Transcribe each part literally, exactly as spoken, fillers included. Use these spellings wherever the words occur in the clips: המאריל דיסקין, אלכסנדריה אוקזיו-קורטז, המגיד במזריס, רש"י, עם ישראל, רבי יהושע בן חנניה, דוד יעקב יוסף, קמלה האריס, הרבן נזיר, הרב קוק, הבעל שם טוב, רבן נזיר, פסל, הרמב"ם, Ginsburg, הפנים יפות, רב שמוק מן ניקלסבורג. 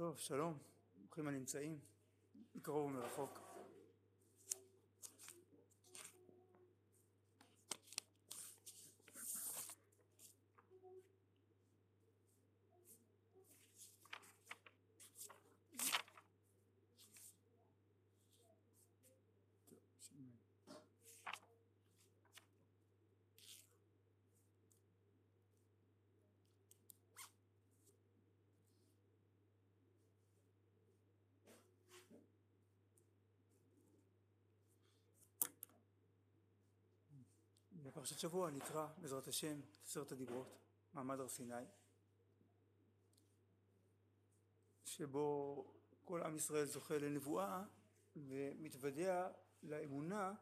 טוב, שלום, ברוכים הנמצאים, מקרוב ומרחוק. בפרשת שבוע נקרא בעזרת השם עשרת הדיברות, מעמד הר סיני, שבו כל עם ישראל זוכה לנבואה ומתוודע לאמונה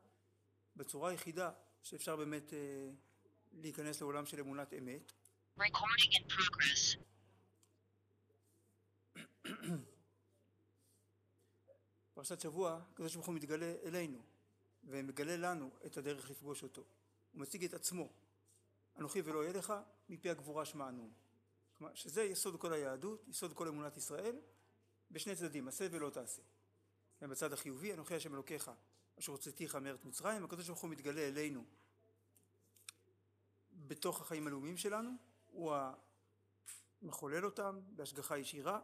בצורה היחידה שאפשר באמת אה, להיכנס לעולם של אמונת אמת. Recording in progress. פרשת שבוע, כזה שבחור מתגלה אלינו ומגלה לנו את הדרך לפגוש אותו. הוא מציג את עצמו, אנוכי ולא יהיה לך, מפי הגבורה שמענו. כלומר, שזה יסוד כל היהדות, יסוד כל אמונת ישראל, בשני צדדים, עשה ולא תעשה. בצד החיובי, אנוכי השם אלוקיך, אשר הוצאתיך מארץ מצרים, הקדוש ברוך הוא מתגלה אלינו, בתוך החיים הלאומיים שלנו, הוא מחולל אותם בהשגחה ישירה,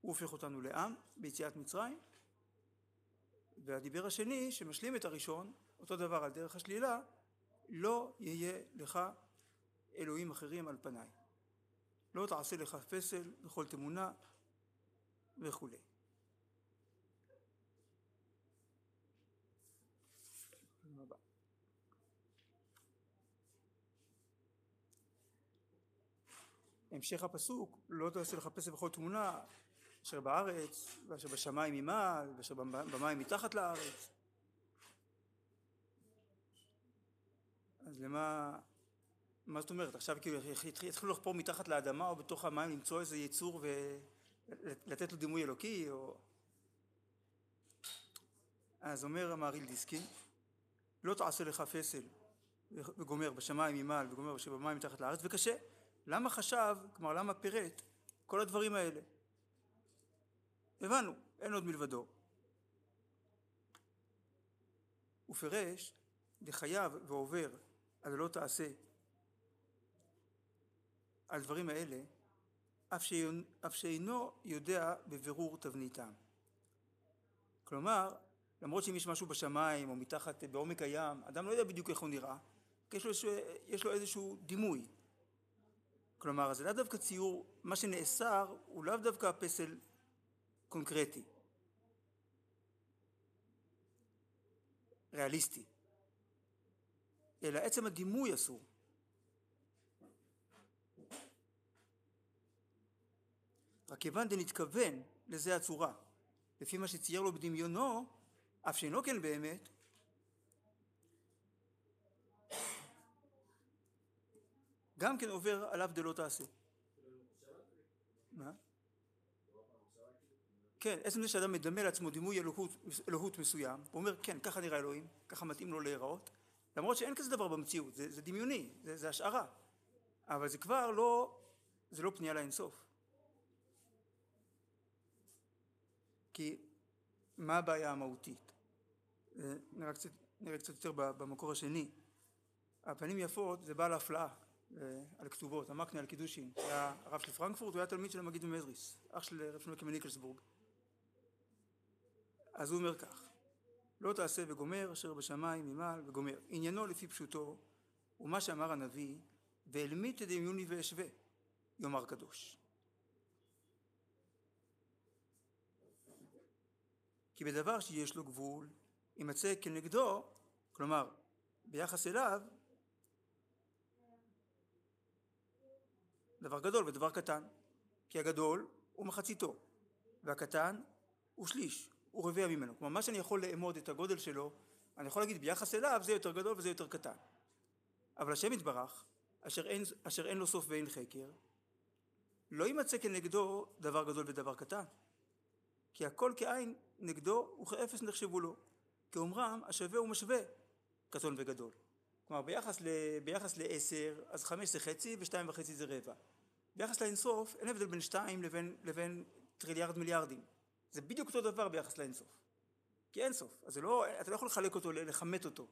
הוא הופך אותנו לעם, ביציאת מצרים, והדיבר השני, שמשלים את הראשון, אותו דבר על דרך השלילה, לא יהיה לך אלוהים אחרים על פניי. לא תעשה לך פסל בכל תמונה וכו'. המשך הפסוק, לא תעשה לך פסל בכל תמונה, אשר בארץ, ואשר בשמיים ממעל, ואשר במים מתחת לארץ. אז למה, מה זאת אומרת? עכשיו כאילו יתחילו לחפור מתחת לאדמה או בתוך המים למצוא איזה יצור ולתת לו דימוי אלוקי או... אז אומר המאריל דיסקין, לא תעשה לך פסל וגומר בשמיים ממעל וגומר שבמים מתחת לארץ, וקשה. למה חשב, כלומר למה פירט כל הדברים האלה? הבנו, אין עוד מלבדו. הוא פירש לחייו ועובר אז לא תעשה על דברים האלה, אף, שאינו, אף שאינו יודע בבירור תבניתם. כלומר, למרות שאם יש משהו בשמיים או מתחת בעומק הים, אדם לא יודע בדיוק איך הוא נראה, כי יש לו, יש לו איזשהו דימוי. כלומר, זה לא דווקא ציור, מה שנאסר הוא לאו דווקא פסל קונקרטי, ריאליסטי, אלא עצם הדימוי אסור. רק כיוון דנתכוון לזה הצורה, לפי מה שצייר לו בדמיונו, אף שאינו כן באמת, גם כן עובר עליו דלא תעשה. מה? כן, עצם זה שאדם מדמה לעצמו דימוי אלוהות, אלוהות מסוים, הוא אומר, כן, ככה נראה אלוהים, ככה מתאים לו להיראות, למרות שאין כזה דבר במציאות, זה, זה דמיוני, זה, זה השערה, אבל זה כבר לא, זה לא פנייה לאינסוף. כי מה הבעיה המהותית? נראה קצת, נראה קצת יותר במקור השני. הפנים יפות זה בעל ההפלאה על כתובות, המקנה על קידושין, היה הרב של פרנקפורט, הוא היה תלמיד של המגיד במזריס, אח של רב שמוק מן ניקלסבורג. אז הוא אומר כך, לא תעשה וגומר אשר בשמיים ממעל וגומר, עניינו לפי פשוטו ומה שאמר הנביא, ואל מי תדמיוני ואשווה, יאמר קדוש. כי בדבר שיש לו גבול, ימצא כנגדו, כלומר ביחס אליו, דבר גדול ודבר קטן, כי הגדול הוא מחציתו, והקטן הוא שליש, הוא רביע ממנו. כלומר, מה שאני יכול לאמוד את הגודל שלו, אני יכול להגיד ביחס אליו, זה יותר גדול וזה יותר קטן. אבל השם יתברך, אשר אין, אשר אין לו סוף ואין חקר, לא יימצא כנגדו דבר גדול ודבר קטן, כי הכל כאין נגדו וכאפס נחשבו לו, כאומרם השווה ומשווה, קטון וגדול. כלומר, ביחס, ל... ביחס לעשר, אז חמש זה חצי, ושתיים וחצי זה רבע. ביחס לאינסוף, אין הבדל בין שתיים לבין, לבין טריליארד מיליארדים. זה בדיוק אותו דבר ביחס לאינסוף. כי אינסוף, אז לא, אתה לא יכול לחלק אותו, לחמת אותו,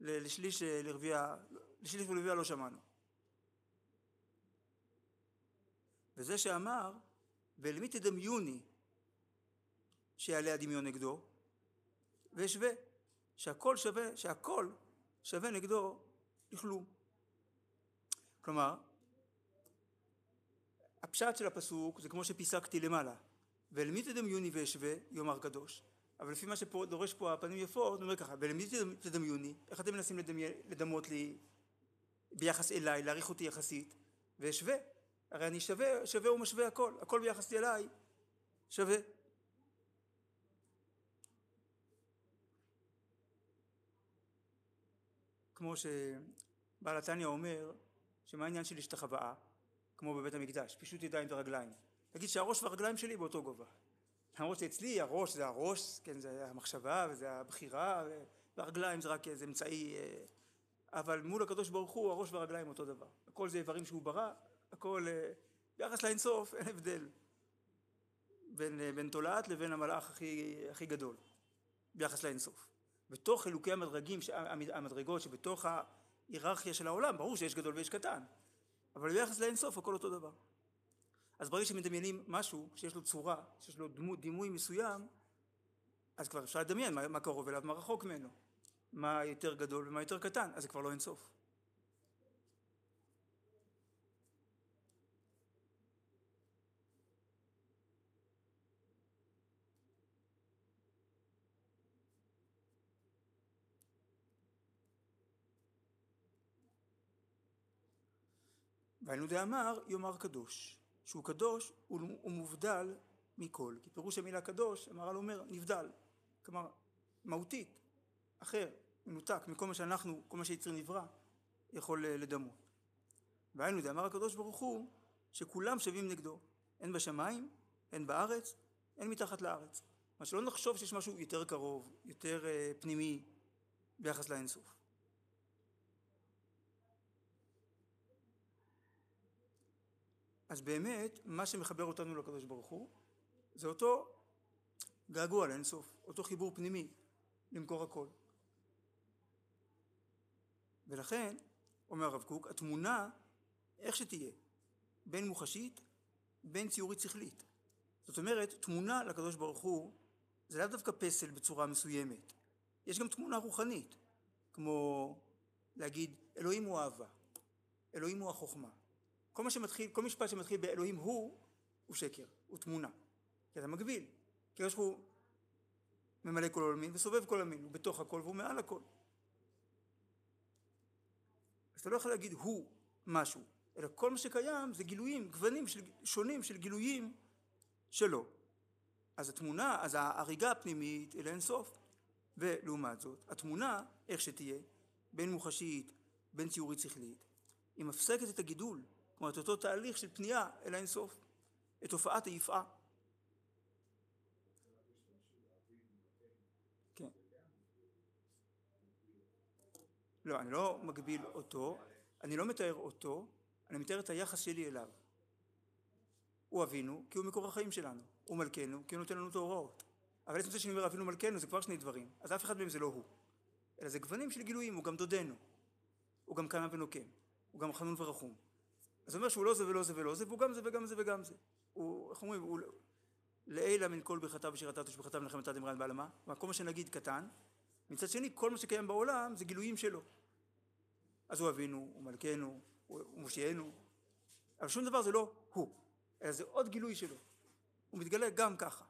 לשליש לרביע, לשליש ולרביע לא שמענו. וזה שאמר, ולמי תדמיוני, שיעלה הדמיון נגדו, ושווה, שהכל שווה, שהכל שווה נגדו לכלום. כלומר, הפשט של הפסוק זה כמו שפיסקתי למעלה, ולמי תדמיוני וישווה, יאמר קדוש. אבל לפי מה שדורש פה הפנים יפות, נאמר ככה, ולמי תדמיוני, איך אתם מנסים לדמות לי ביחס אליי, להעריך אותי יחסית, וישווה. הרי אני שווה, שווה ומשווה הכל, הכל ביחס אליי, שווה. כמו שבעל התניא אומר, שמה העניין שלי שתחוואה, כמו בבית המקדש, פישוט ידיים ורגליים. תגיד שהראש והרגליים שלי באותו גובה. למרות שאצלי הראש זה הראש, כן, זה המחשבה וזה הבחירה, והרגליים זה רק איזה אמצעי, אבל מול הקדוש ברוך הוא, הראש והרגליים אותו דבר. הכל זה איברים שהוא ברא, הכל, ביחס לאינסוף, אין הבדל. בין, בין תולעת לבין המלאך הכי, הכי גדול, ביחס לאינסוף. בתוך חילוקי המדרגים, המדרגות שבתוך ההיררכיה של העולם, ברור שיש גדול ויש קטן, אבל ביחס לאינסוף הכל אותו דבר. אז ברגע שמדמיינים משהו שיש לו צורה, שיש לו דמו, דימוי מסוים, אז כבר אפשר לדמיין מה, מה קרוב אליו, מה רחוק ממנו, מה יותר גדול ומה יותר קטן, אז זה כבר לא אינסוף. ואין יודע אמר, יאמר קדוש, שהוא קדוש הוא מובדל מכל, כי פירוש המילה קדוש, המאר"ל אומר, נבדל, כלומר, מהותית, אחר, מנותק, מכל מה שאנחנו, כל מה שיצר נברא, יכול לדמות. ואין יודע אמר הקדוש ברוך הוא, שכולם שווים נגדו, הן בשמיים, הן בארץ, הן מתחת לארץ. מה שלא נחשוב שיש משהו יותר קרוב, יותר פנימי, ביחס לאינסוף. אז באמת, מה שמחבר אותנו לקדוש ברוך הוא, זה אותו געגוע לאינסוף, אותו חיבור פנימי, למקור הכל. ולכן, אומר הרב קוק, התמונה, איך שתהיה, בין מוחשית, בין ציורית שכלית. זאת אומרת, תמונה לקדוש ברוך הוא, זה לא דווקא פסל בצורה מסוימת. יש גם תמונה רוחנית, כמו להגיד, אלוהים הוא אהבה, אלוהים הוא החוכמה. כל מה שמתחיל, כל משפט שמתחיל באלוהים הוא, הוא שקר, הוא תמונה. כי אתה מגביל. כי יש הוא ממלא כל עולמין וסובב כל עולמין, הוא בתוך הכל והוא מעל הכל. אז אתה לא יכול להגיד הוא משהו, אלא כל מה שקיים זה גילויים, גוונים שונים של גילויים שלו. אז התמונה, אז ההריגה הפנימית אלה אין סוף. ולעומת זאת, התמונה, איך שתהיה, בין מוחשית, בין ציורית שכלית, היא מפסקת את הגידול, כלומר, את אותו תהליך של פנייה אל האינסוף, את הופעת היפעה. כן. לא, אני לא מגביל אותו, אני לא מתאר אותו, אני מתאר את היחס שלי אליו. הוא אבינו, כי הוא מקור החיים שלנו. הוא מלכנו, כי הוא נותן לנו את ההוראות. אבל עצם זה שאני אומר אבינו מלכנו, זה כבר שני דברים. אז אף אחד מהם זה לא הוא. אלא זה גוונים של גילויים, הוא גם דודנו. הוא גם קנה ונוקם. הוא גם חנון ורחום. אז הוא אומר שהוא לא זה ולא זה ולא זה, והוא גם זה וגם זה וגם זה. הוא, איך אומרים, הוא לעילה מן כל ברכתיו ושירתיו ושבחתיו ונחמתיו דמרן בעלמה, כל מה שנגיד קטן, מצד שני, כל מה שקיים בעולם זה גילויים שלו. אז הוא אבינו, הוא מלכנו, הוא מושיענו, אבל שום דבר זה לא הוא, אלא זה עוד גילוי שלו. הוא מתגלה גם ככה.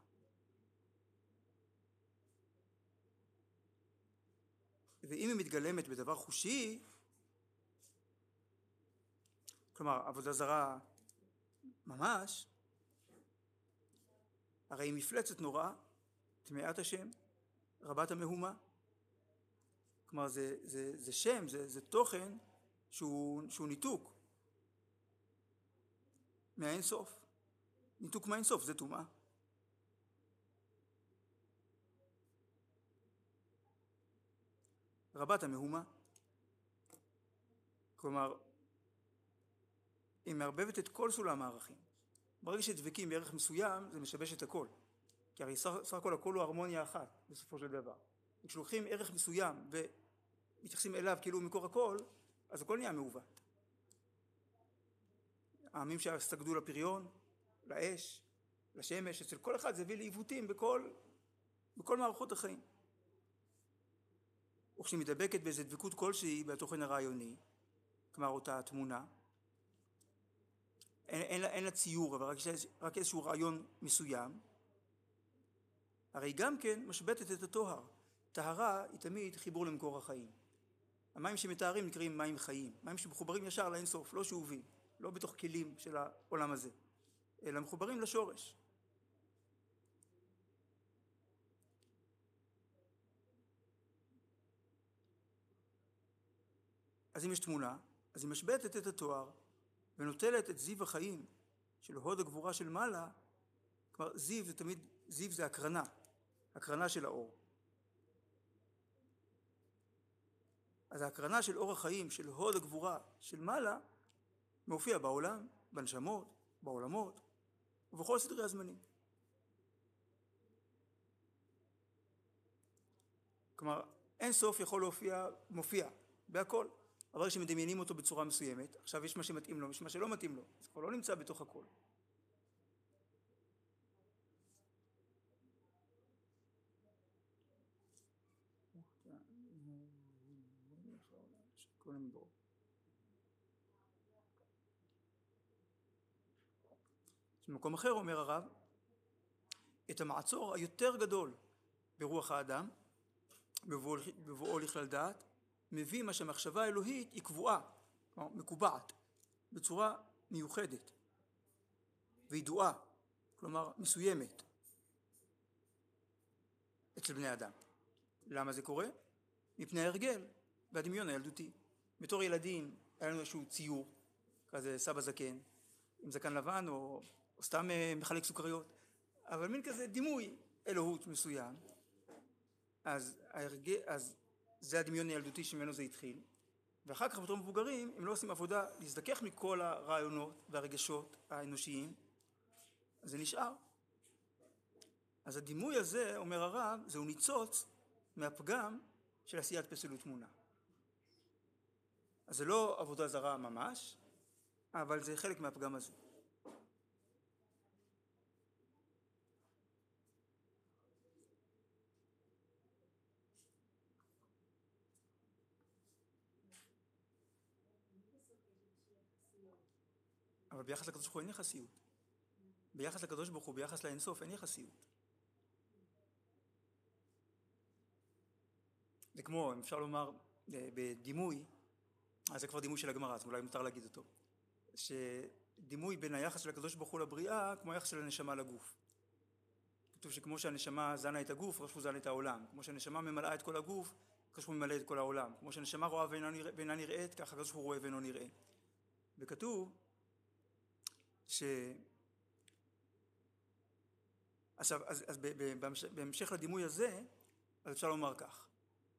ואם היא מתגלמת בדבר חושי, כלומר, עבודה זרה ממש, הרי היא מפלצת נוראה, תמאת השם, רבת המהומה. כלומר, זה, זה, זה שם, זה, זה תוכן שהוא, שהוא ניתוק מהאינסוף. ניתוק מהאינסוף, זה טומאה. רבת המהומה. כלומר, היא מערבבת את כל סולם הערכים, ברגע שדבקים בערך מסוים, זה משבש את הכל. כי הרי סך הכל הכל הוא הרמוניה אחת, בסופו של דבר. כשלוקחים ערך מסוים ומתייחסים אליו כאילו מקור הכל, אז הכל נהיה מעוות. העמים שהסתגדו לפריון, לאש, לשמש, אצל כל אחד זה הביא לעיוותים בכל, בכל מערכות החיים. וכשהיא מדבקת באיזו דבקות כלשהי בתוכן הרעיוני, כלומר אותה תמונה, אין, אין, אין לה ציור, אבל רק, רק איזשהו רעיון מסוים, הרי גם כן משבטת את התוהר. טהרה היא תמיד חיבור למקור החיים. המים שמתארים נקראים מים חיים, מים שמחוברים ישר לאינסוף, לא שאובים, לא בתוך כלים של העולם הזה, אלא מחוברים לשורש. אז אם יש תמונה, אז היא משבטת את התואר, ונוטלת את זיו החיים של הוד הגבורה של מעלה, כלומר זיו זה תמיד, זיו זה הקרנה, הקרנה של האור. אז ההקרנה של אור החיים של הוד הגבורה של מעלה, מופיע בעולם, בנשמות, בעולמות, ובכל סדרי הזמנים. כלומר, אין סוף יכול להופיע, מופיע, בהכל. אבל כשמדמיינים אותו בצורה מסוימת, עכשיו יש מה שמתאים לו, יש מה שלא מתאים לו, זה כבר לא נמצא בתוך הכל. במקום אחר אומר הרב, את המעצור היותר גדול ברוח האדם, בבואו לכלל דעת, מביא מה שהמחשבה האלוהית היא קבועה, מקובעת, בצורה מיוחדת וידועה, כלומר מסוימת אצל בני אדם. למה זה קורה? מפני ההרגל והדמיון הילדותי. בתור ילדים היה לנו איזשהו ציור, כזה סבא זקן, עם זקן לבן או, או סתם מחלק סוכריות, אבל מין כזה דימוי אלוהות מסוים. אז, ההרגל, אז זה הדמיון הילדותי שמנו זה התחיל, ואחר כך בתור מבוגרים הם לא עושים עבודה להזדכך מכל הרעיונות והרגשות האנושיים, אז זה נשאר. אז הדימוי הזה, אומר הרב, זהו ניצוץ מהפגם של עשיית פסל ותמונה. אז זה לא עבודה זרה ממש, אבל זה חלק מהפגם הזה. אבל ביחס לקדוש ברוך הוא אין יחסיות. ביחס לקדוש ברוך הוא, ביחס לאינסוף, אין יחסיות. זה כמו, אם אפשר לומר, בדימוי, אז זה כבר דימוי של הגמרא, אז אולי מותר להגיד אותו. שדימוי בין היחס של הקדוש ברוך הוא לבריאה, כמו היחס של הנשמה לגוף. כתוב שכמו שהנשמה זנה את הגוף, הקדוש ברוך הוא זן את העולם. כמו שהנשמה ממלאה את כל הגוף, הקדוש ברוך הוא ממלא את כל העולם. כמו שהנשמה רואה ואינה נראית, ככה הקדוש ברוך הוא רואה ואינו נראה. וכתוב ש... עכשיו, אז, אז בהמשך לדימוי הזה, אז אפשר לומר כך,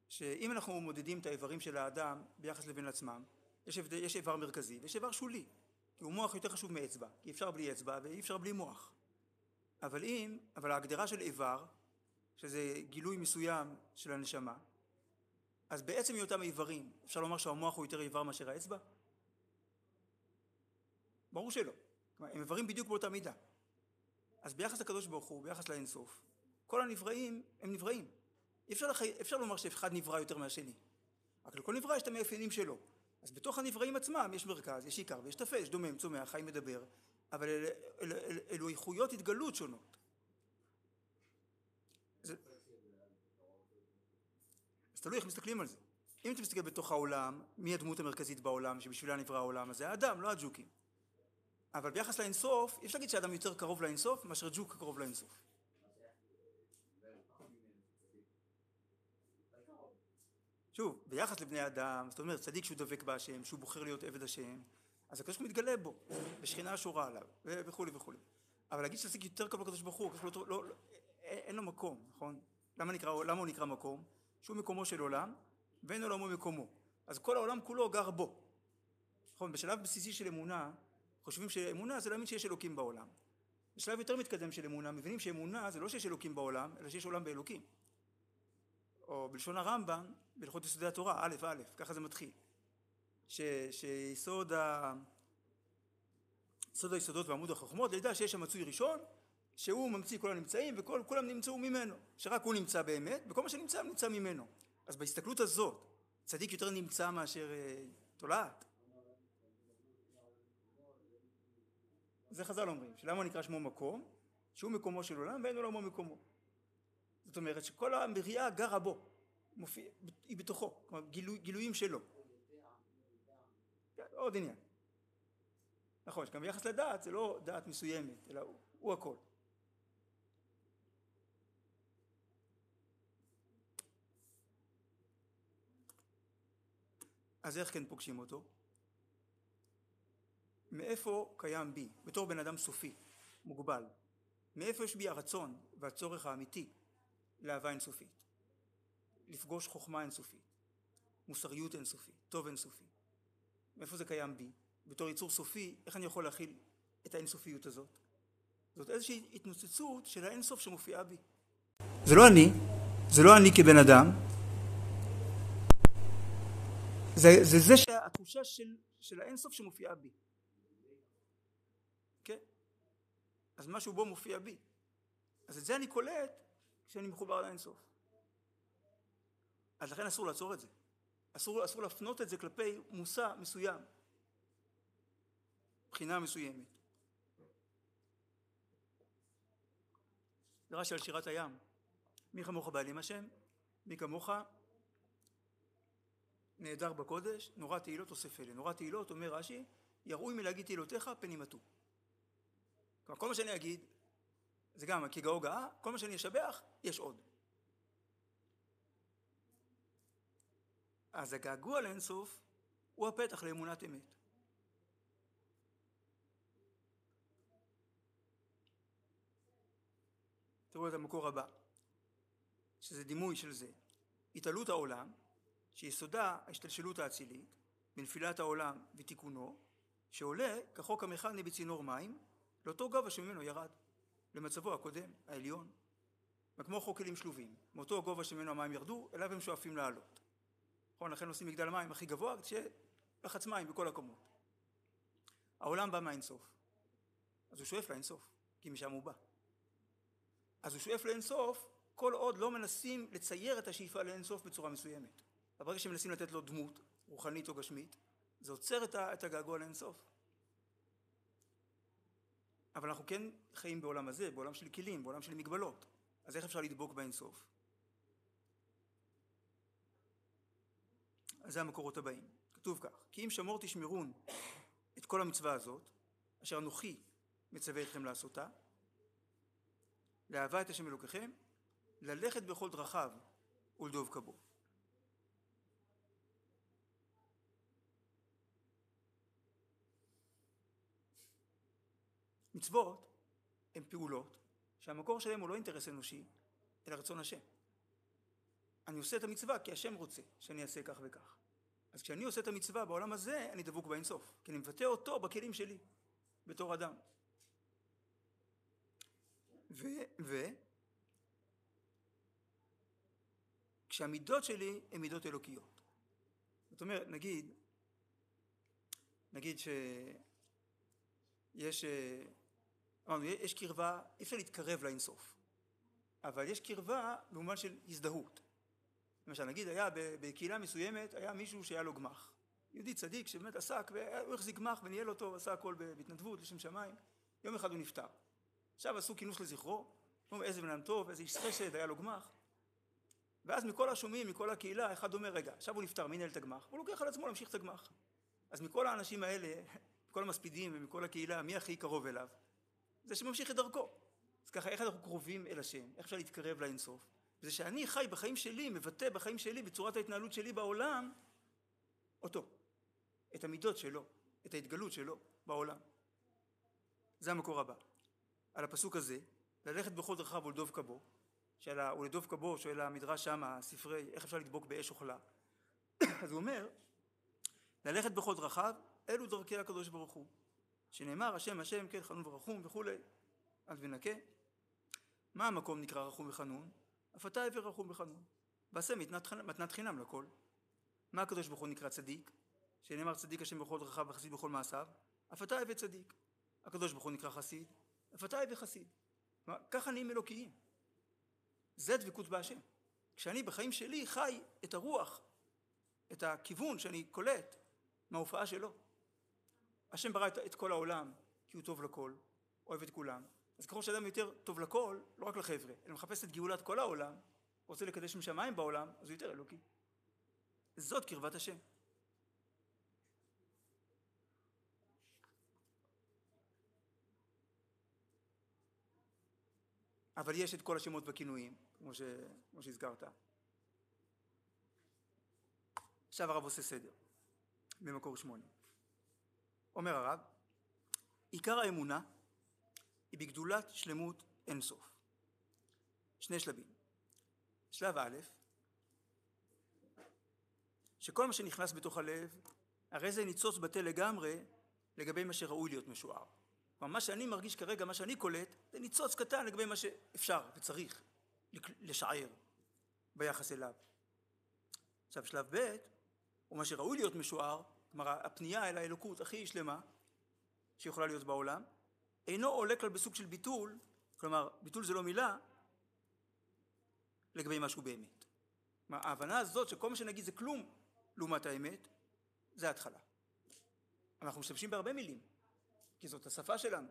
שאם אנחנו מודדים את האיברים של האדם ביחס לבין עצמם, יש, יש איבר מרכזי ויש איבר שולי, כי הוא מוח יותר חשוב מאצבע, כי אפשר בלי אצבע ואי אפשר בלי מוח. אבל אם, אבל ההגדרה של איבר, שזה גילוי מסוים של הנשמה, אז בעצם היותם איברים, אפשר לומר שהמוח הוא יותר איבר מאשר האצבע? ברור שלא. כלומר, הם איברים בדיוק באותה מידה. אז ביחס לקדוש ברוך הוא, ביחס לאינסוף, כל הנבראים הם נבראים. אפשר, אפשר לומר שאחד נברא יותר מהשני. רק לכל נברא יש את המאפיינים שלו. אז בתוך הנבראים עצמם יש מרכז, יש עיקר, ויש תפס, יש דומם, צומח, חי מדבר, אבל אל, אל, אל, אלו איכויות התגלות שונות. זה... אז תלוי איך מסתכלים על זה. אם אתה מסתכל בתוך העולם, מי הדמות המרכזית בעולם, שבשבילה נברא העולם הזה? האדם, לא הג'וקים. אבל ביחס לאינסוף, יש להגיד שהאדם יותר קרוב לאינסוף, מאשר ג'וק קרוב לאינסוף. שוב, ביחס לבני אדם, זאת אומרת, צדיק שהוא דבק בהשם, שהוא בוחר להיות עבד השם, אז הקדוש ברוך הוא מתגלה בו, בשכינה השורה עליו, וכו' וכו'. אבל להגיד שצדיק יותר קרוב לקדוש ברוך הוא, לא, לא, לא, אין לו מקום, נכון? למה, נקרא, למה הוא נקרא מקום? שהוא מקומו של עולם, ואין עולמו מקומו. אז כל העולם כולו גר בו. נכון, בשלב בסיסי של אמונה, חושבים שאמונה זה להאמין שיש אלוקים בעולם. בשלב יותר מתקדם של אמונה, מבינים שאמונה זה לא שיש אלוקים בעולם, אלא שיש עולם באלוקים. או בלשון הרמב"ם, בהלכות יסודי התורה, א' א', ככה זה מתחיל. ש, שיסוד ה... יסוד היסודות ועמוד החוכמות, לידע שיש המצוי ראשון, שהוא ממציא כל הנמצאים, וכולם נמצאו ממנו, שרק הוא נמצא באמת, וכל מה שנמצא, נמצא ממנו. אז בהסתכלות הזאת, צדיק יותר נמצא מאשר תולעת. זה חז"ל אומרים, שלמה נקרא שמו מקום, שהוא מקומו של עולם, ואין עולמו מקומו. זאת אומרת שכל המריאה גרה בו, מופיע, היא בתוכו, כלומר גילו, גילויים שלו. עוד עניין. נכון, שגם ביחס לדעת, זה לא דעת מסוימת, אלא הוא, הוא הכל. אז איך כן פוגשים אותו? מאיפה קיים בי, בתור בן אדם סופי, מוגבל? מאיפה יש בי הרצון והצורך האמיתי לאהבה אינסופית? לפגוש חוכמה אינסופית, מוסריות אינסופית, טוב אינסופי. מאיפה זה קיים בי? בתור יצור סופי, איך אני יכול להכיל את האינסופיות הזאת? זאת איזושהי התנוצצות של האינסוף שמופיעה בי. זה לא אני, זה לא אני כבן אדם, זה זה, זה שהתחושה של, של האינסוף שמופיעה בי. אז משהו בו מופיע בי. אז את זה אני קולט כשאני מחובר לאינסוף. אז לכן אסור לעצור את זה. אסור, אסור להפנות את זה כלפי מושא מסוים. בחינה מסוימת. רש"י על שירת הים. מי כמוך בעלים השם, מי כמוך נהדר בקודש, נורא תהילות אוסף אלה. נורא תהילות, אומר רש"י, יראוי מלהגיד תהילותיך פן ימתו. כל מה שאני אגיד, זה גם כי גאו גאה, כל מה שאני אשבח, יש עוד. אז הגעגוע לאינסוף הוא הפתח לאמונת אמת. תראו את המקור הבא, שזה דימוי של זה. התעלות העולם, שיסודה ההשתלשלות האצילית, בנפילת העולם ותיקונו, שעולה כחוק המכני בצינור מים, לאותו גובה שממנו ירד, למצבו הקודם, העליון, וכמו חוקלים שלובים, מאותו גובה שממנו המים ירדו, אליו הם שואפים לעלות. נכון, לכן עושים מגדל מים הכי גבוה, כשלחץ מים בכל הקומות. העולם בא מהאינסוף, אז הוא שואף לאינסוף, כי משם הוא בא. אז הוא שואף לאינסוף, כל עוד לא מנסים לצייר את השאיפה לאינסוף בצורה מסוימת. ברגע שמנסים לתת לו דמות, רוחנית או גשמית, זה עוצר את הגעגוע לאינסוף. אבל אנחנו כן חיים בעולם הזה, בעולם של כלים, בעולם של מגבלות. אז איך אפשר לדבוק באינסוף? אז זה המקורות הבאים. כתוב כך, כי אם שמור תשמרון את כל המצווה הזאת, אשר אנוכי מצווה אתכם לעשותה, לאהבה את השם אלוקיכם, ללכת בכל דרכיו ולדבוק בו. מצוות הן פעולות שהמקור שלהם הוא לא אינטרס אנושי, אלא רצון השם. אני עושה את המצווה כי השם רוצה שאני אעשה כך וכך. אז כשאני עושה את המצווה בעולם הזה, אני דבוק באינסוף, כי אני מבטא אותו בכלים שלי, בתור אדם. ו... ו... כשהמידות שלי הן מידות אלוקיות. זאת אומרת, נגיד, נגיד ש... יש... יש קרבה, אי אפשר להתקרב לאינסוף, אבל יש קרבה במובן של הזדהות. למשל, נגיד, היה בקהילה מסוימת, היה מישהו שהיה לו גמח. יהודי צדיק שבאמת עסק, הוא החזיק גמח וניהל אותו, עשה הכל בהתנדבות, לשם שמיים. יום אחד הוא נפטר. עכשיו עשו כינוס לזכרו, אומרים, איזה בן אדם טוב, איזה איש חסד, היה לו גמח. ואז מכל השומעים, מכל הקהילה, אחד אומר, רגע, עכשיו הוא נפטר, מי ניהל את הגמח? הוא לוקח על עצמו להמשיך את הגמח. אז מכל האנשים האלה, מכל המספידים ומכל הקהילה, מי הכי קרוב אליו? זה שממשיך את דרכו. אז ככה, איך אנחנו קרובים אל השם? איך אפשר להתקרב לאינסוף? זה שאני חי בחיים שלי, מבטא בחיים שלי, בצורת ההתנהלות שלי בעולם, אותו. את המידות שלו, את ההתגלות שלו בעולם. זה המקור הבא. על הפסוק הזה, ללכת בכל דרכיו ולדבוק בו, ולדבוק בו, שואל המדרש שם, הספרי, איך אפשר לדבוק באש אוכלה? אז הוא אומר, ללכת בכל דרכיו, אלו דרכי הקדוש ברוך הוא, שנאמר השם השם כן חנון ורחום וכולי. אז ונקה. מה המקום נקרא רחום וחנון? אף אתה העביר רחום וחנון. בעשה מתנת חינם לכל. מה הקדוש ברוך הוא נקרא צדיק? שנאמר צדיק השם בכל דרכיו וחסיד בכל מעשיו. אף אתה העביר צדיק. הקדוש ברוך הוא נקרא חסיד. אף אתה העביר חסיד. ככה נהיים אלוקיים. זה דבקות בהשם. כשאני בחיים שלי חי את הרוח, את הכיוון שאני קולט מההופעה שלו. השם ברא את כל העולם כי הוא טוב לכל, אוהב את כולם. אז ככל שאדם יותר טוב לכל, לא רק לחבר'ה, אלא מחפש את גאולת כל העולם, רוצה לקדש משמיים בעולם, אז הוא יותר אלוקי. זאת קרבת השם. אבל יש את כל השמות בכינויים, כמו, ש... כמו שהזכרת. עכשיו הרב עושה סדר, במקור שמונה. אומר הרב, עיקר האמונה היא בגדולת שלמות אין סוף. שני שלבים. שלב א', שכל מה שנכנס בתוך הלב, הרי זה ניצוץ בטל לגמרי לגבי מה שראוי להיות משוער. מה שאני מרגיש כרגע, מה שאני קולט, זה ניצוץ קטן לגבי מה שאפשר וצריך לשער ביחס אליו. עכשיו שלב ב', ומה שראוי להיות משוער, כלומר הפנייה אל האלוקות הכי שלמה שיכולה להיות בעולם, אינו עולה כלל בסוג של ביטול, כלומר ביטול זה לא מילה, לגבי משהו באמת. כלומר ההבנה הזאת שכל מה שנגיד זה כלום לעומת האמת, זה ההתחלה. אנחנו משתמשים בהרבה מילים, כי זאת השפה שלנו.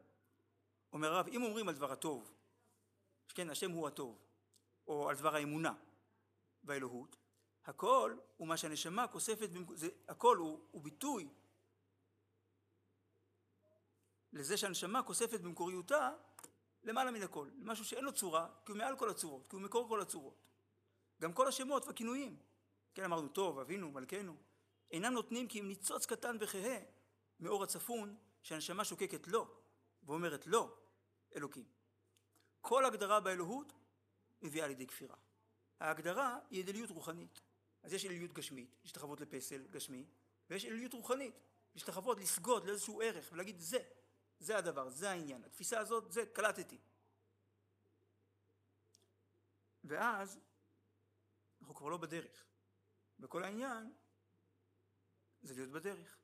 אומר הרב, אם אומרים על דבר הטוב, שכן השם הוא הטוב, או על דבר האמונה והאלוהות, הכל הוא מה שהנשמה כוספת, זה, הכל הוא, הוא ביטוי לזה שהנשמה כוספת במקוריותה למעלה מן הכל, למשהו שאין לו צורה, כי הוא מעל כל הצורות, כי הוא מקור כל הצורות. גם כל השמות והכינויים, כן אמרנו טוב, אבינו, מלכנו, אינם נותנים כי אם ניצוץ קטן וכהה מאור הצפון, שהנשמה שוקקת לא, ואומרת לא, אלוקים. כל הגדרה באלוהות מביאה לידי כפירה. ההגדרה היא עליות רוחנית. אז יש עליות גשמית, להשתחוות לפסל גשמי, ויש עליות רוחנית, להשתחוות, לסגוד לאיזשהו ערך, ולהגיד זה, זה הדבר, זה העניין, התפיסה הזאת, זה, קלטתי. ואז, אנחנו כבר לא בדרך. וכל העניין, זה להיות בדרך.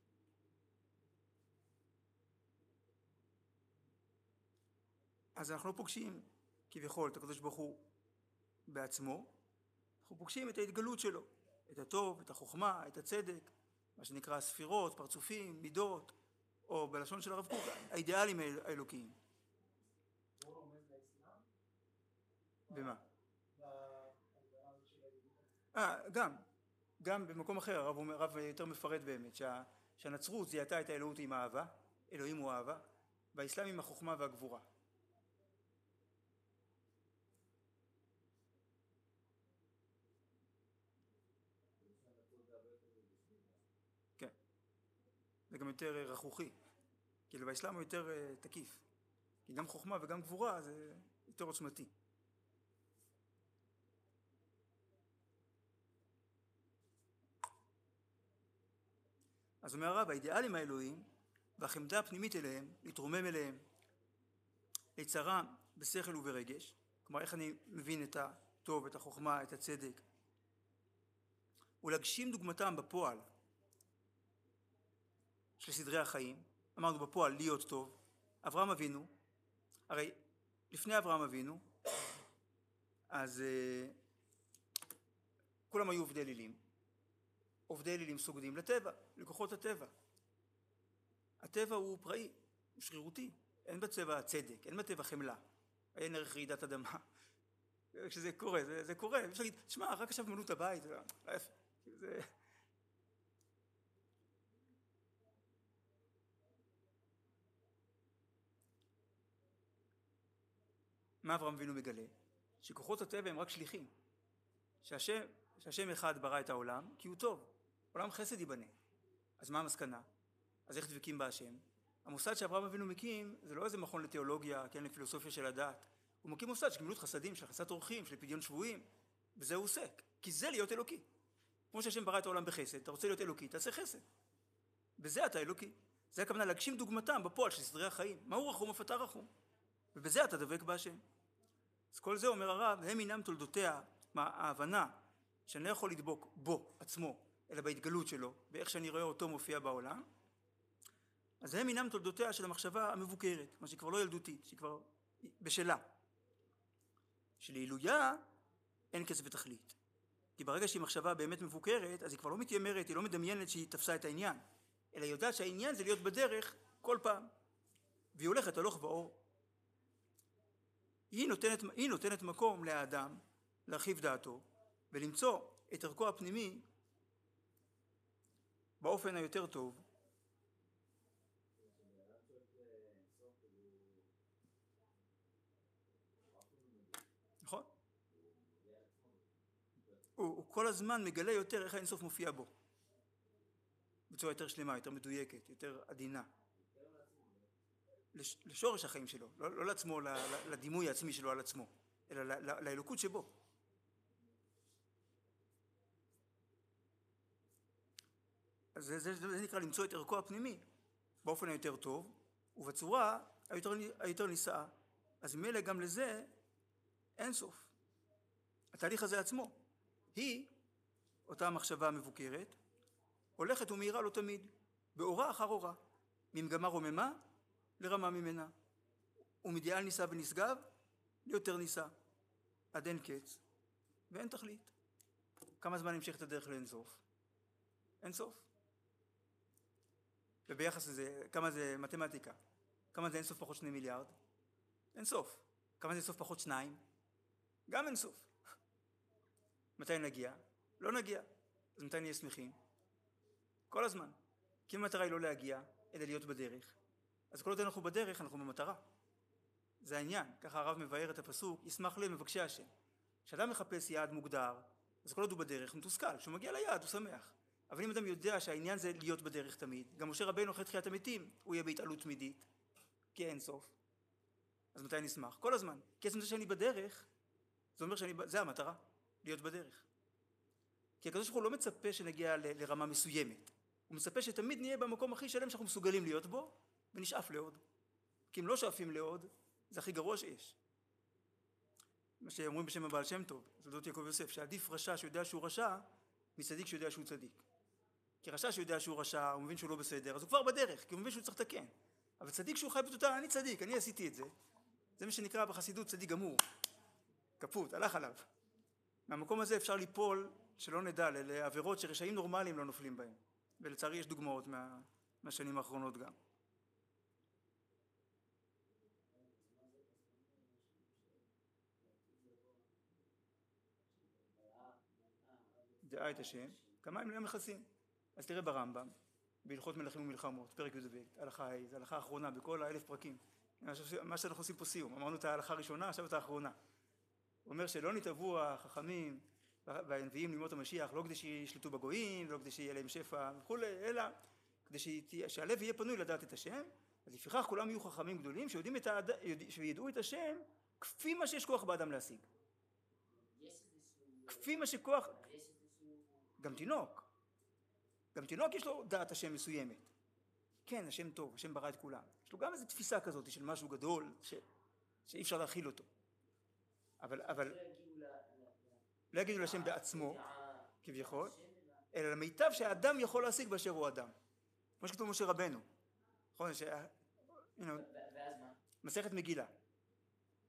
אז אנחנו לא פוגשים, כביכול, את הקדוש ברוך הוא בעצמו, אנחנו פוגשים את ההתגלות שלו, את הטוב, את החוכמה, את הצדק, מה שנקרא ספירות, פרצופים, מידות, או בלשון של הרב קוק, האידיאלים האלוקיים. הוא עומד לאסלאם? במה? אה, גם, גם במקום אחר, הרב יותר מפרט באמת, שהנצרות זיהתה את האלוהות עם אהבה, אלוהים הוא אהבה, והאסלאם עם החוכמה והגבורה. זה גם יותר רכוחי, כאילו באסלאם הוא יותר uh, תקיף, כי גם חוכמה וגם גבורה זה יותר עוצמתי. אז אומר הרב, האידיאלים האלוהים והחמדה הפנימית אליהם, להתרומם אליהם, ליצרם בשכל וברגש, כלומר איך אני מבין את הטוב, את החוכמה, את הצדק, ולהגשים דוגמתם בפועל, של סדרי החיים, אמרנו בפועל להיות טוב, אברהם אבינו, הרי לפני אברהם אבינו, אז uh, כולם היו עובדי אלילים, עובדי אלילים סוגדים לטבע, לכוחות הטבע. הטבע הוא פראי, הוא שרירותי, אין בטבע צדק, אין בטבע חמלה, אין ערך רעידת אדמה, כשזה קורה, זה, זה קורה, אפשר להגיד, שמע, רק עכשיו מלאו את הבית, זה לא יפה, זה... מה אברהם אבינו מגלה? שכוחות הטבע הם רק שליחים. שהשם, שהשם אחד ברא את העולם, כי הוא טוב. עולם חסד ייבנה. אז מה המסקנה? אז איך דבקים בהשם? המוסד שאברהם אבינו מקים, זה לא איזה מכון לתיאולוגיה, כן, לפילוסופיה של הדת. הוא מקים מוסד של גמילות חסדים, של חסד אורחים, של פדיון שבויים. בזה הוא עוסק. כי זה להיות אלוקי. כמו שהשם ברא את העולם בחסד, אתה רוצה להיות אלוקי, תעשה חסד. בזה אתה אלוקי. זה הכוונה להגשים דוגמתם בפועל של סדרי החיים. מהו רחום, הפתח רחום. ובזה אתה דבק בהשם. אז כל זה אומר הרב, הם אינם תולדותיה, מה ההבנה שאני לא יכול לדבוק בו עצמו, אלא בהתגלות שלו, באיך שאני רואה אותו מופיע בעולם, אז הם אינם תולדותיה של המחשבה המבוקרת, מה שכבר לא ילדותית, שכבר בשלה. שלעילויה אין כסף ותכלית. כי ברגע שהיא מחשבה באמת מבוקרת, אז היא כבר לא מתיימרת, היא לא מדמיינת שהיא תפסה את העניין, אלא היא יודעת שהעניין זה להיות בדרך כל פעם, והיא הולכת הלוך ואור. היא נותנת, היא נותנת מקום לאדם, להרחיב דעתו, ולמצוא את ערכו הפנימי באופן היותר טוב. נכון? הוא, הוא כל הזמן מגלה יותר איך האינסוף מופיע בו. בצורה יותר שלמה, יותר מדויקת, יותר עדינה. לש, לשורש החיים שלו, לא, לא לעצמו, לדימוי העצמי שלו על עצמו, אלא לאלוקות שבו. אז זה, זה, זה נקרא למצוא את ערכו הפנימי, באופן היותר טוב, ובצורה היותר, היותר נישאה. אז מלא גם לזה אין סוף. התהליך הזה עצמו, היא, אותה המחשבה המבוקרת, הולכת ומהירה לא תמיד, באורה אחר אורה, ממגמה רוממה לרמה ממנה, ומדיאל ניסה ונשגב ליותר ניסה, עד אין קץ ואין תכלית. כמה זמן נמשך את הדרך לאין סוף? אין סוף. וביחס לזה, כמה זה מתמטיקה? כמה זה אין סוף פחות שני מיליארד? אין סוף. כמה זה אין סוף פחות שניים? גם אין סוף. מתי נגיע? לא נגיע. אז מתי נהיה שמחים? כל הזמן. כי המטרה היא לא להגיע, אלא להיות בדרך. אז כל עוד אנחנו בדרך, אנחנו במטרה. זה העניין. ככה הרב מבאר את הפסוק, ישמח לב מבקשי השם. כשאדם מחפש יעד מוגדר, אז כל עוד הוא בדרך, הוא מתוסכל. כשהוא מגיע ליעד, הוא שמח. אבל אם אדם יודע שהעניין זה להיות בדרך תמיד, גם משה רבנו אחרי תחיית המתים, הוא יהיה בהתעלות תמידית, כי אין סוף. אז מתי נשמח? כל הזמן. כי עצם זה שאני בדרך, זה אומר שאני, זה המטרה, להיות בדרך. כי הקדוש ברוך הוא לא מצפה שנגיע ל, לרמה מסוימת. הוא מצפה שתמיד נהיה במקום הכי שלם שאנחנו מסוגלים להיות בו, ונשאף לעוד. כי אם לא שואפים לעוד, זה הכי גרוע שיש. מה שאומרים בשם הבעל שם טוב, זה דוד יעקב יוסף, שעדיף רשע שיודע שהוא רשע, מצדיק שיודע שהוא צדיק. כי רשע שיודע שהוא רשע, הוא מבין שהוא לא בסדר, אז הוא כבר בדרך, כי הוא מבין שהוא צריך לתקן. אבל צדיק שהוא חי בתותה, אני צדיק, אני עשיתי את זה. זה מה שנקרא בחסידות צדיק גמור. כפות, הלך עליו. מהמקום הזה אפשר ליפול, שלא נדע, לעבירות שרשעים נורמליים לא נופלים בהם. ולצערי יש דוגמאות מה, מהשנים האחרונות גם. דעה את השם, כמה הם לא מכסים. אז תראה ברמב"ם, בהלכות מלכים ומלחמות, פרק י"ב, הלכה ה', זו הלכה האחרונה בכל האלף פרקים. מה שאנחנו עושים פה סיום, אמרנו את ההלכה הראשונה, עכשיו את האחרונה. הוא אומר שלא נתעבו החכמים והנביאים לימות המשיח, לא כדי שישלטו בגויים, לא כדי שיהיה להם שפע וכולי, אלא כדי שהלב יהיה פנוי לדעת את השם, אז לפיכך כולם יהיו חכמים גדולים שידעו את השם כפי מה שיש כוח באדם להשיג. כפי מה שכוח... גם תינוק, גם תינוק יש לו דעת השם מסוימת. כן, השם טוב, השם ברא את כולם. יש לו גם איזו תפיסה כזאת של משהו גדול ש... שאי אפשר להכיל אותו. אבל, אבל... לא יגידו לשם בעצמו, כביכול, אלא למיטב שהאדם יכול להשיג באשר הוא אדם. כמו שכתוב משה רבנו. נכון, ש... מסכת מגילה.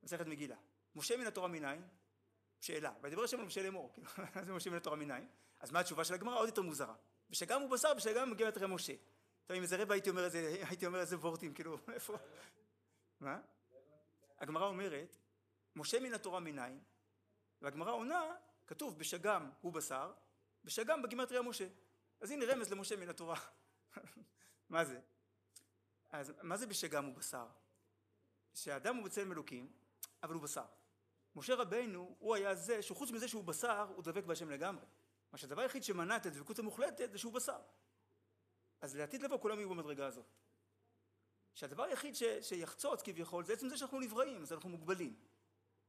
מסכת מגילה. משה מן התורה מניין. שאלה, וידבר השם על משה לאמור, כאילו, זה משה מן התורה מניין, אז מה התשובה של הגמרא? עוד יותר מוזרה. ושגם הוא בשר, ושגם מגיע לתרי משה. טוב, אם איזה רבע הייתי אומר איזה, הייתי אומר איזה וורטים, כאילו, איפה? מה? הגמרא אומרת, משה מן התורה מניין, והגמרא עונה, כתוב, בשגם הוא בשר, בשגם בגימטריה משה. אז הנה רמז למשה מן התורה. מה זה? אז מה זה בשגם הוא בשר? שהאדם הוא בצלם אלוקים, אבל הוא בשר. משה רבנו, הוא היה זה, שחוץ מזה שהוא בשר, הוא דבק בהשם לגמרי. מה שהדבר היחיד שמנע את הדבקות המוחלטת, זה שהוא בשר. אז לעתיד לבוא, כולם יהיו במדרגה הזאת. שהדבר היחיד ש... שיחצוץ כביכול, זה עצם זה שאנחנו נבראים, אז אנחנו מוגבלים.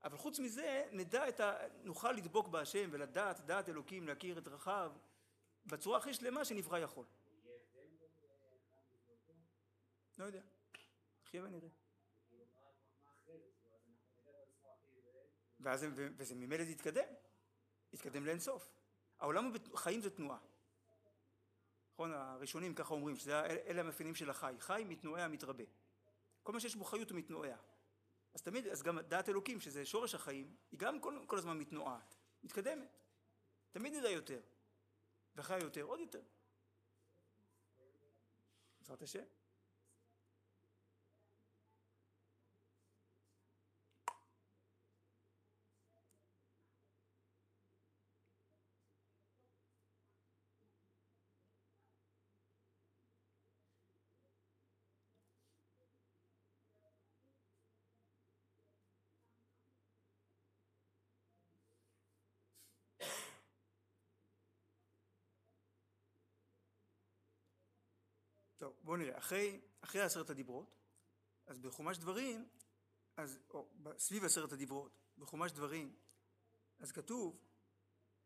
אבל חוץ מזה, נדע את ה... נוכל לדבוק בהשם ולדעת, דעת אלוקים, להכיר את רחב, בצורה הכי שלמה שנברא יכול. לא יודע. חייב ונראה. ואז, וזה ממילא זה יתקדם, יתקדם לאינסוף. העולם בחיים זה תנועה. נכון, הראשונים ככה אומרים, שזה אלה המאפיינים של החי, חי מתנועע מתרבה. כל מה שיש בו חיות הוא מתנועע. אז תמיד, אז גם דעת אלוקים, שזה שורש החיים, היא גם כל, כל הזמן מתנועעת, מתקדמת. תמיד נדע יותר, וחי יותר, עוד יותר. בעזרת השם. טוב, בואו נראה, אחרי, אחרי עשרת הדיברות, אז בחומש דברים, אז, או, סביב עשרת הדיברות, בחומש דברים, אז כתוב,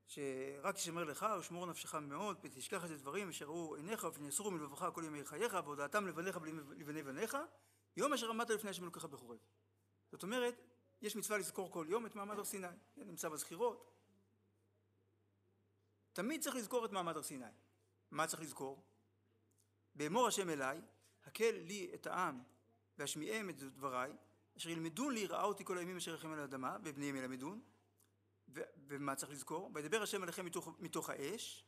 שרק ישמר לך, ושמור נפשך מאוד, ותשכח את הדברים, ושראו עיניך, ונאסרו מלבבך כל ימי חייך, והודעתם לבניך ולבני בניך, יום אשר עמדת לפני השם אלוקיך בחורב. זאת אומרת, יש מצווה לזכור כל יום את מעמד הר סיני, נמצא בזכירות. תמיד צריך לזכור את מעמד הר סיני. מה צריך לזכור? באמור השם אליי, הקל לי את העם, והשמיעם את דבריי, אשר ילמדון לי, ראה אותי כל הימים אשר לכם על האדמה, ובניהם ילמדון. ו- ומה צריך לזכור? וידבר השם אליכם מתוך, מתוך האש.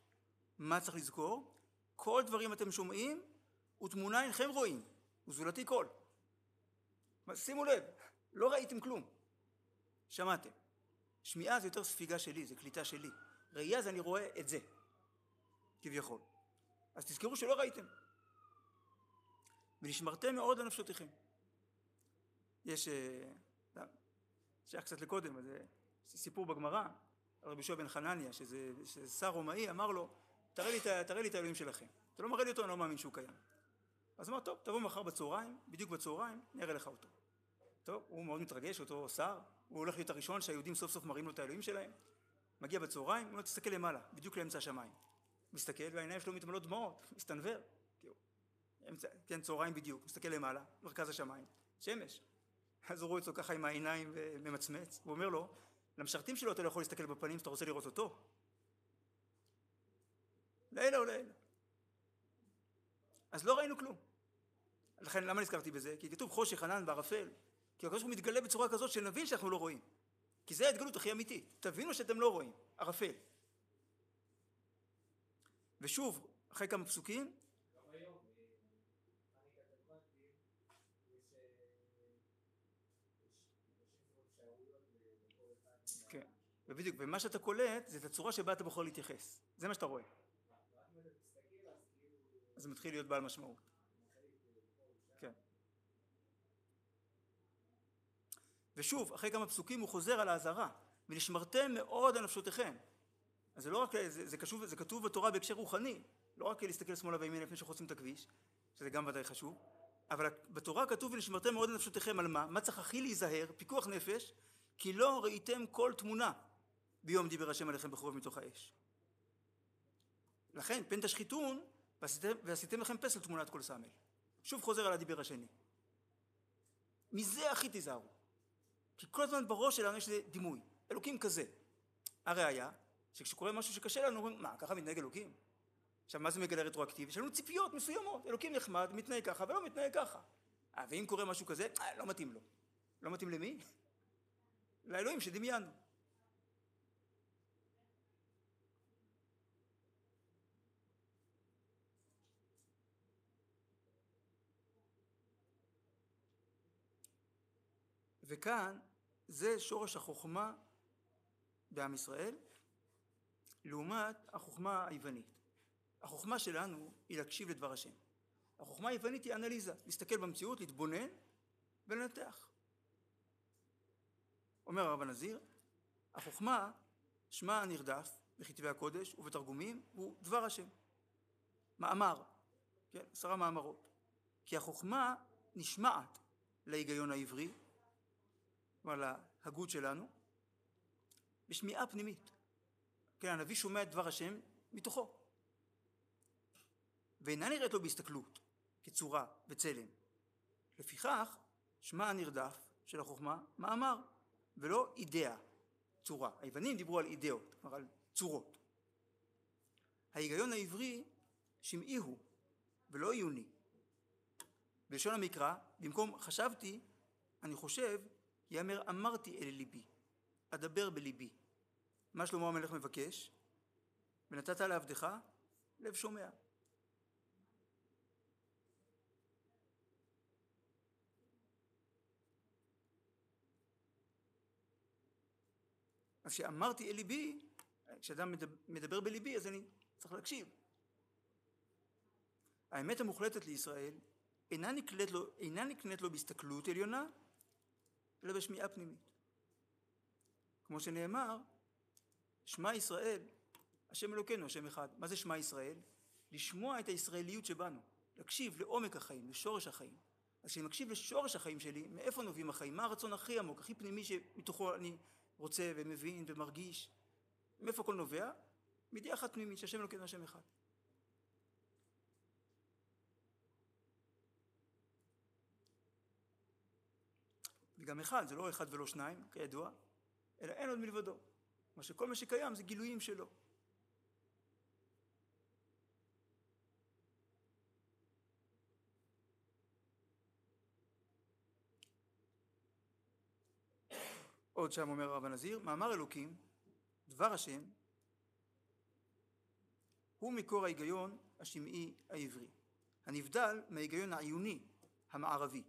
מה צריך לזכור? כל דברים אתם שומעים, ותמונה אינכם רואים, וזולתי כל. שימו לב, לא ראיתם כלום. שמעתם. שמיעה זה יותר ספיגה שלי, זה קליטה שלי. ראייה זה אני רואה את זה, כביכול. אז תזכרו שלא ראיתם. ונשמרתם מאוד לנפשותיכם. יש, שייך קצת לקודם, זה סיפור בגמרא, רבי יהושע בן חנניה, שזה שר רומאי, אמר לו, תראה לי את האלוהים שלכם. אתה לא מראה לי אותו, אני לא מאמין שהוא קיים. אז אמר, טוב, תבוא מחר בצהריים, בדיוק בצהריים, אני אראה לך אותו. טוב, הוא מאוד מתרגש, אותו שר, הוא הולך להיות הראשון שהיהודים סוף סוף מראים לו את האלוהים שלהם, מגיע בצהריים, הוא לא תסתכל למעלה, בדיוק לאמצע השמיים. מסתכל, והעיניים שלו מתמלות דמעות, מסתנוור. כן, צהריים בדיוק, מסתכל למעלה, מרכז השמיים, שמש. אז הוא רואה אותו ככה עם העיניים וממצמץ, הוא אומר לו, למשרתים שלו אתה לא יכול להסתכל בפנים שאתה רוצה לראות אותו. לילה או לילה. אז לא ראינו כלום. לכן, למה נזכרתי בזה? כי כתוב חושך ענן בערפל, כי הקדוש ברוך הוא מתגלה בצורה כזאת שנבין שאנחנו לא רואים. כי זה ההתגלות הכי אמיתית, תבינו שאתם לא רואים, ערפל. ושוב, אחרי כמה פסוקים, כן. ובדיוק, ומה שאתה קולט, זה את הצורה שבה אתה בוחר להתייחס. זה מה שאתה רואה. אז זה מתחיל להיות בעל משמעות. כן. ושוב, אחרי כמה פסוקים הוא חוזר על ההזהרה, ונשמרתם מאוד על נפשותיכם. אז זה לא רק, זה, זה כתוב, זה כתוב בתורה בהקשר רוחני, לא רק להסתכל שמאלה וימינה לפני שחוצים את הכביש, שזה גם ודאי חשוב, אבל בתורה כתוב ונשמרתם מאוד על נפשותיכם, על מה? מה צריך הכי להיזהר? פיקוח נפש, כי לא ראיתם כל תמונה ביום דיבר השם עליכם בחורב מתוך האש. לכן, פן תשחיתון, ועשיתם, ועשיתם לכם פסל תמונת כל סמל. שוב חוזר על הדיבר השני. מזה הכי תיזהרו. כי כל הזמן בראש שלנו יש דימוי. אלוקים כזה. הראיה, שכשקורה משהו שקשה לנו, אומרים, מה, ככה מתנהג אלוקים? עכשיו, מה זה מגלה רטרואקטיבי? יש לנו ציפיות מסוימות. אלוקים נחמד, מתנהג ככה, ולא מתנהג ככה. אה, ואם קורה משהו כזה, אה, לא מתאים לו. לא מתאים למי? לאלוהים שדמיינו. וכאן, זה שורש החוכמה בעם ישראל, לעומת החוכמה היוונית. החוכמה שלנו היא להקשיב לדבר השם. החוכמה היוונית היא אנליזה, להסתכל במציאות, להתבונן ולנתח. אומר הרבן נזיר, החוכמה, שמה הנרדף בכתבי הקודש ובתרגומים, הוא דבר השם. מאמר, כן, עשרה מאמרות. כי החוכמה נשמעת להיגיון העברי, כלומר להגות שלנו, בשמיעה פנימית. כן, הנביא שומע את דבר השם מתוכו. ואינה נראית לו בהסתכלות, כצורה וצלם. לפיכך, שמה הנרדף של החוכמה, מאמר. ולא אידאה צורה. היוונים דיברו על אידאות, כלומר על צורות. ההיגיון העברי שמעי הוא, ולא עיוני. בלשון המקרא, במקום חשבתי, אני חושב, יאמר אמרתי אל ליבי, אדבר בליבי. מה שלמה המלך מבקש? ונתת לעבדך לב שומע. אז שאמרתי אל ליבי, כשאדם מדבר בליבי, אז אני צריך להקשיב. האמת המוחלטת לישראל אינה נקנית לו, אינה נקנית לו בהסתכלות עליונה, אלא בשמיעה פנימית. כמו שנאמר, שמע ישראל, השם אלוקינו, השם אחד. מה זה שמע ישראל? לשמוע את הישראליות שבנו, להקשיב לעומק החיים, לשורש החיים. אז כשאני מקשיב לשורש החיים שלי, מאיפה נובעים החיים? מה הרצון הכי עמוק, הכי פנימי שמתוכו אני רוצה ומבין ומרגיש? מאיפה כל נובע? מידיעה אחת פנימית, שהשם אלוקינו, השם אחד. וגם אחד, זה לא אחד ולא שניים, כידוע, אלא אין עוד מלבדו. מה שכל מה שקיים זה גילויים שלו. עוד שם אומר רבן נזיר, מאמר אלוקים, דבר השם, הוא מקור ההיגיון השמעי העברי, הנבדל מההיגיון העיוני המערבי.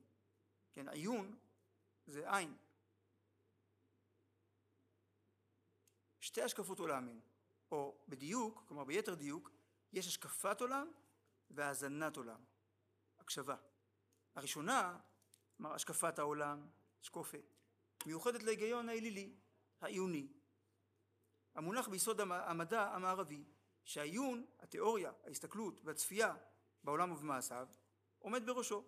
כן, עיון זה עין. שתי השקפות עולמים, או בדיוק, כלומר ביתר דיוק, יש השקפת עולם והאזנת עולם, הקשבה. הראשונה, כלומר השקפת העולם, שקופה, מיוחדת להיגיון האלילי, העיוני, המונח ביסוד המדע המערבי, שהעיון, התיאוריה, ההסתכלות והצפייה בעולם ובמעשיו, עומד בראשו.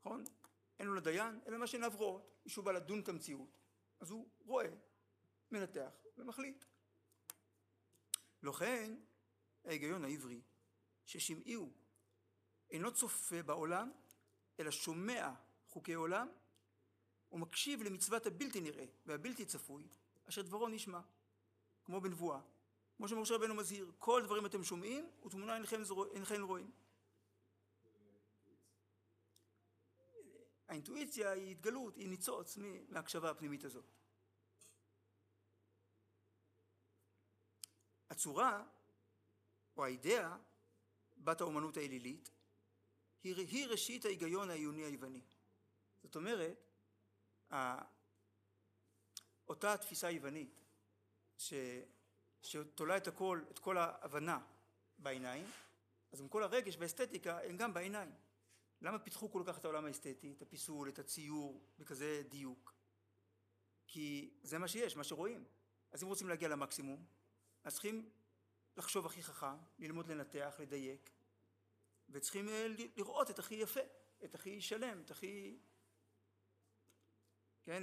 נכון? אין לו לדיין, אלא מה שעיניו רואות, מישהו בא לדון את המציאות, אז הוא רואה, מנתח ומחליט. לכן, ההיגיון העברי, ששמעי הוא, אינו צופה בעולם, אלא שומע חוקי עולם, ומקשיב למצוות הבלתי נראה והבלתי צפוי, אשר דברו נשמע, כמו בנבואה. כמו שמשה רבנו מזהיר, כל דברים אתם שומעים, ותמונה אינכם, אינכם רואים. האינטואיציה היא התגלות, היא ניצוץ מההקשבה הפנימית הזאת. הצורה, או האידאה, בת האומנות האלילית, היא, היא ראשית ההיגיון העיוני היווני. זאת אומרת, אותה התפיסה היוונית, ש, שתולה את הכל, את כל ההבנה בעיניים, אז עם כל הרגש והאסתטיקה, הם גם בעיניים. למה פיתחו כל כך את העולם האסתטי, את הפיסול, את הציור, בכזה דיוק? כי זה מה שיש, מה שרואים. אז אם רוצים להגיע למקסימום, אז צריכים לחשוב הכי חכם, ללמוד לנתח, לדייק, וצריכים לראות את הכי יפה, את הכי שלם, את הכי... כן,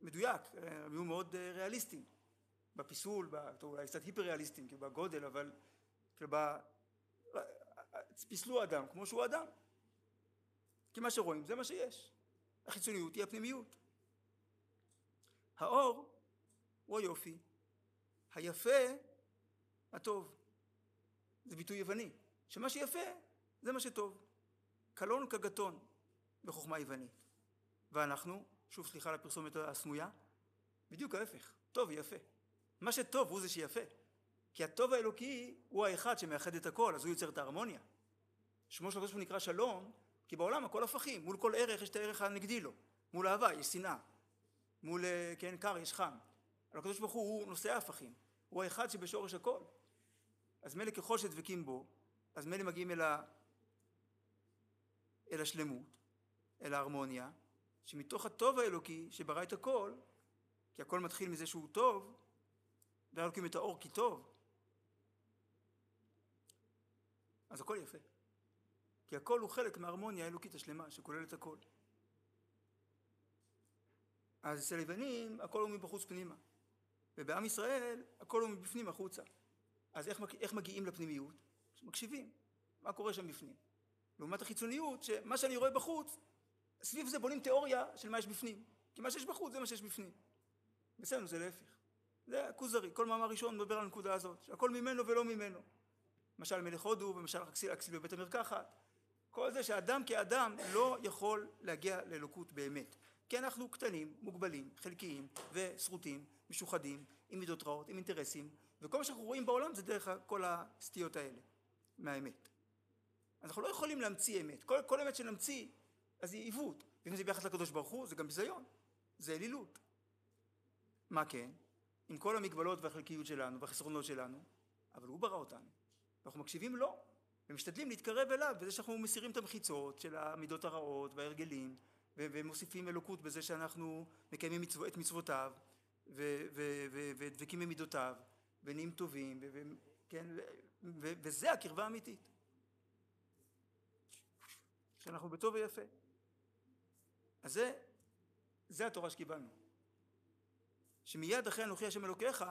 מדויק, הם היו מאוד ריאליסטים. בפיסול, אולי קצת היפר-ריאליסטים, כי בגודל, אבל... פיסלו האדם כמו שהוא האדם. כי מה שרואים זה מה שיש. החיצוניות היא הפנימיות. האור הוא היופי. היפה, הטוב. זה ביטוי יווני. שמה שיפה זה מה שטוב. קלון כגתון בחוכמה יוונית. ואנחנו, שוב סליחה לפרסומת הסמויה, בדיוק ההפך. טוב ויפה. מה שטוב הוא זה שיפה. כי הטוב האלוקי הוא האחד שמאחד את הכל, אז הוא יוצר את ההרמוניה. שמו של הקדוש נקרא שלום, כי בעולם הכל הפכים, מול כל ערך יש את הערך הנגדי לו, מול אהבה יש שנאה, מול כן, קר יש חם. אבל הקדוש ברוך הוא, הוא נושא ההפכים, הוא האחד שבשורש הכל. אז מלא ככל שדבקים בו, אז מלא מגיעים אל, ה... אל השלמות, אל ההרמוניה, שמתוך הטוב האלוקי שברא את הכל, כי הכל מתחיל מזה שהוא טוב, והאלוקים את האור כי טוב, אז הכל יפה. כי הכל הוא חלק מההרמוניה האלוקית השלמה, שכוללת הכל. אז אצל היוונים, הכל הוא מבחוץ פנימה. ובעם ישראל, הכל הוא מבפנים החוצה. אז איך, איך מגיעים לפנימיות? מקשיבים. מה קורה שם בפנים? לעומת החיצוניות, שמה שאני רואה בחוץ, סביב זה בונים תיאוריה של מה יש בפנים. כי מה שיש בחוץ זה מה שיש בפנים. בסדר, זה להפך. זה הכוזרי, כל מאמר ראשון מדבר על הנקודה הזאת, שהכל ממנו ולא ממנו. למשל מלך הודו, למשל הכסיל, הכסיל בבית המרקחת. כל זה שאדם כאדם לא יכול להגיע לאלוקות באמת. כי אנחנו קטנים, מוגבלים, חלקיים וסרוטים, משוחדים, עם מידות רעות, עם אינטרסים, וכל מה שאנחנו רואים בעולם זה דרך כל הסטיות האלה, מהאמת. אז אנחנו לא יכולים להמציא אמת. כל, כל אמת שנמציא, אז היא עיוות. ואם זה ביחס לקדוש ברוך הוא, זה גם בזיון. זה אלילות. מה כן? עם כל המגבלות והחלקיות שלנו והחסרונות שלנו, אבל הוא ברא אותנו. ואנחנו מקשיבים לו, ומשתדלים להתקרב אליו, בזה שאנחנו מסירים את המחיצות של המידות הרעות וההרגלים, ומוסיפים אלוקות בזה שאנחנו מקיימים את מצוותיו, ודבקים במידותיו, ונעים טובים, וזה הקרבה האמיתית. שאנחנו בטוב ויפה. אז זה התורה שקיבלנו. שמיד אחרי אנוכי השם אלוקיך,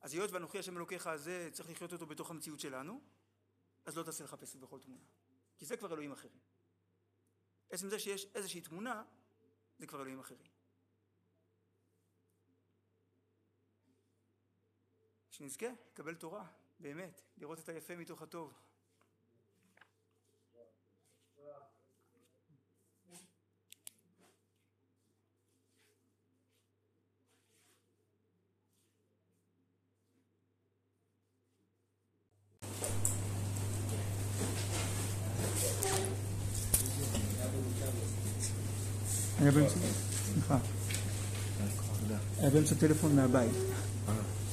אז היות ואנוכי השם אלוקיך הזה צריך לחיות אותו בתוך המציאות שלנו, אז לא תעשה לחפש את בכל תמונה. כי זה כבר אלוהים אחרים. עצם זה שיש איזושהי תמונה, זה כבר אלוהים אחרים. שנזכה, לקבל תורה, באמת, לראות את היפה מתוך הטוב. היה באמצע טלפון מהבית.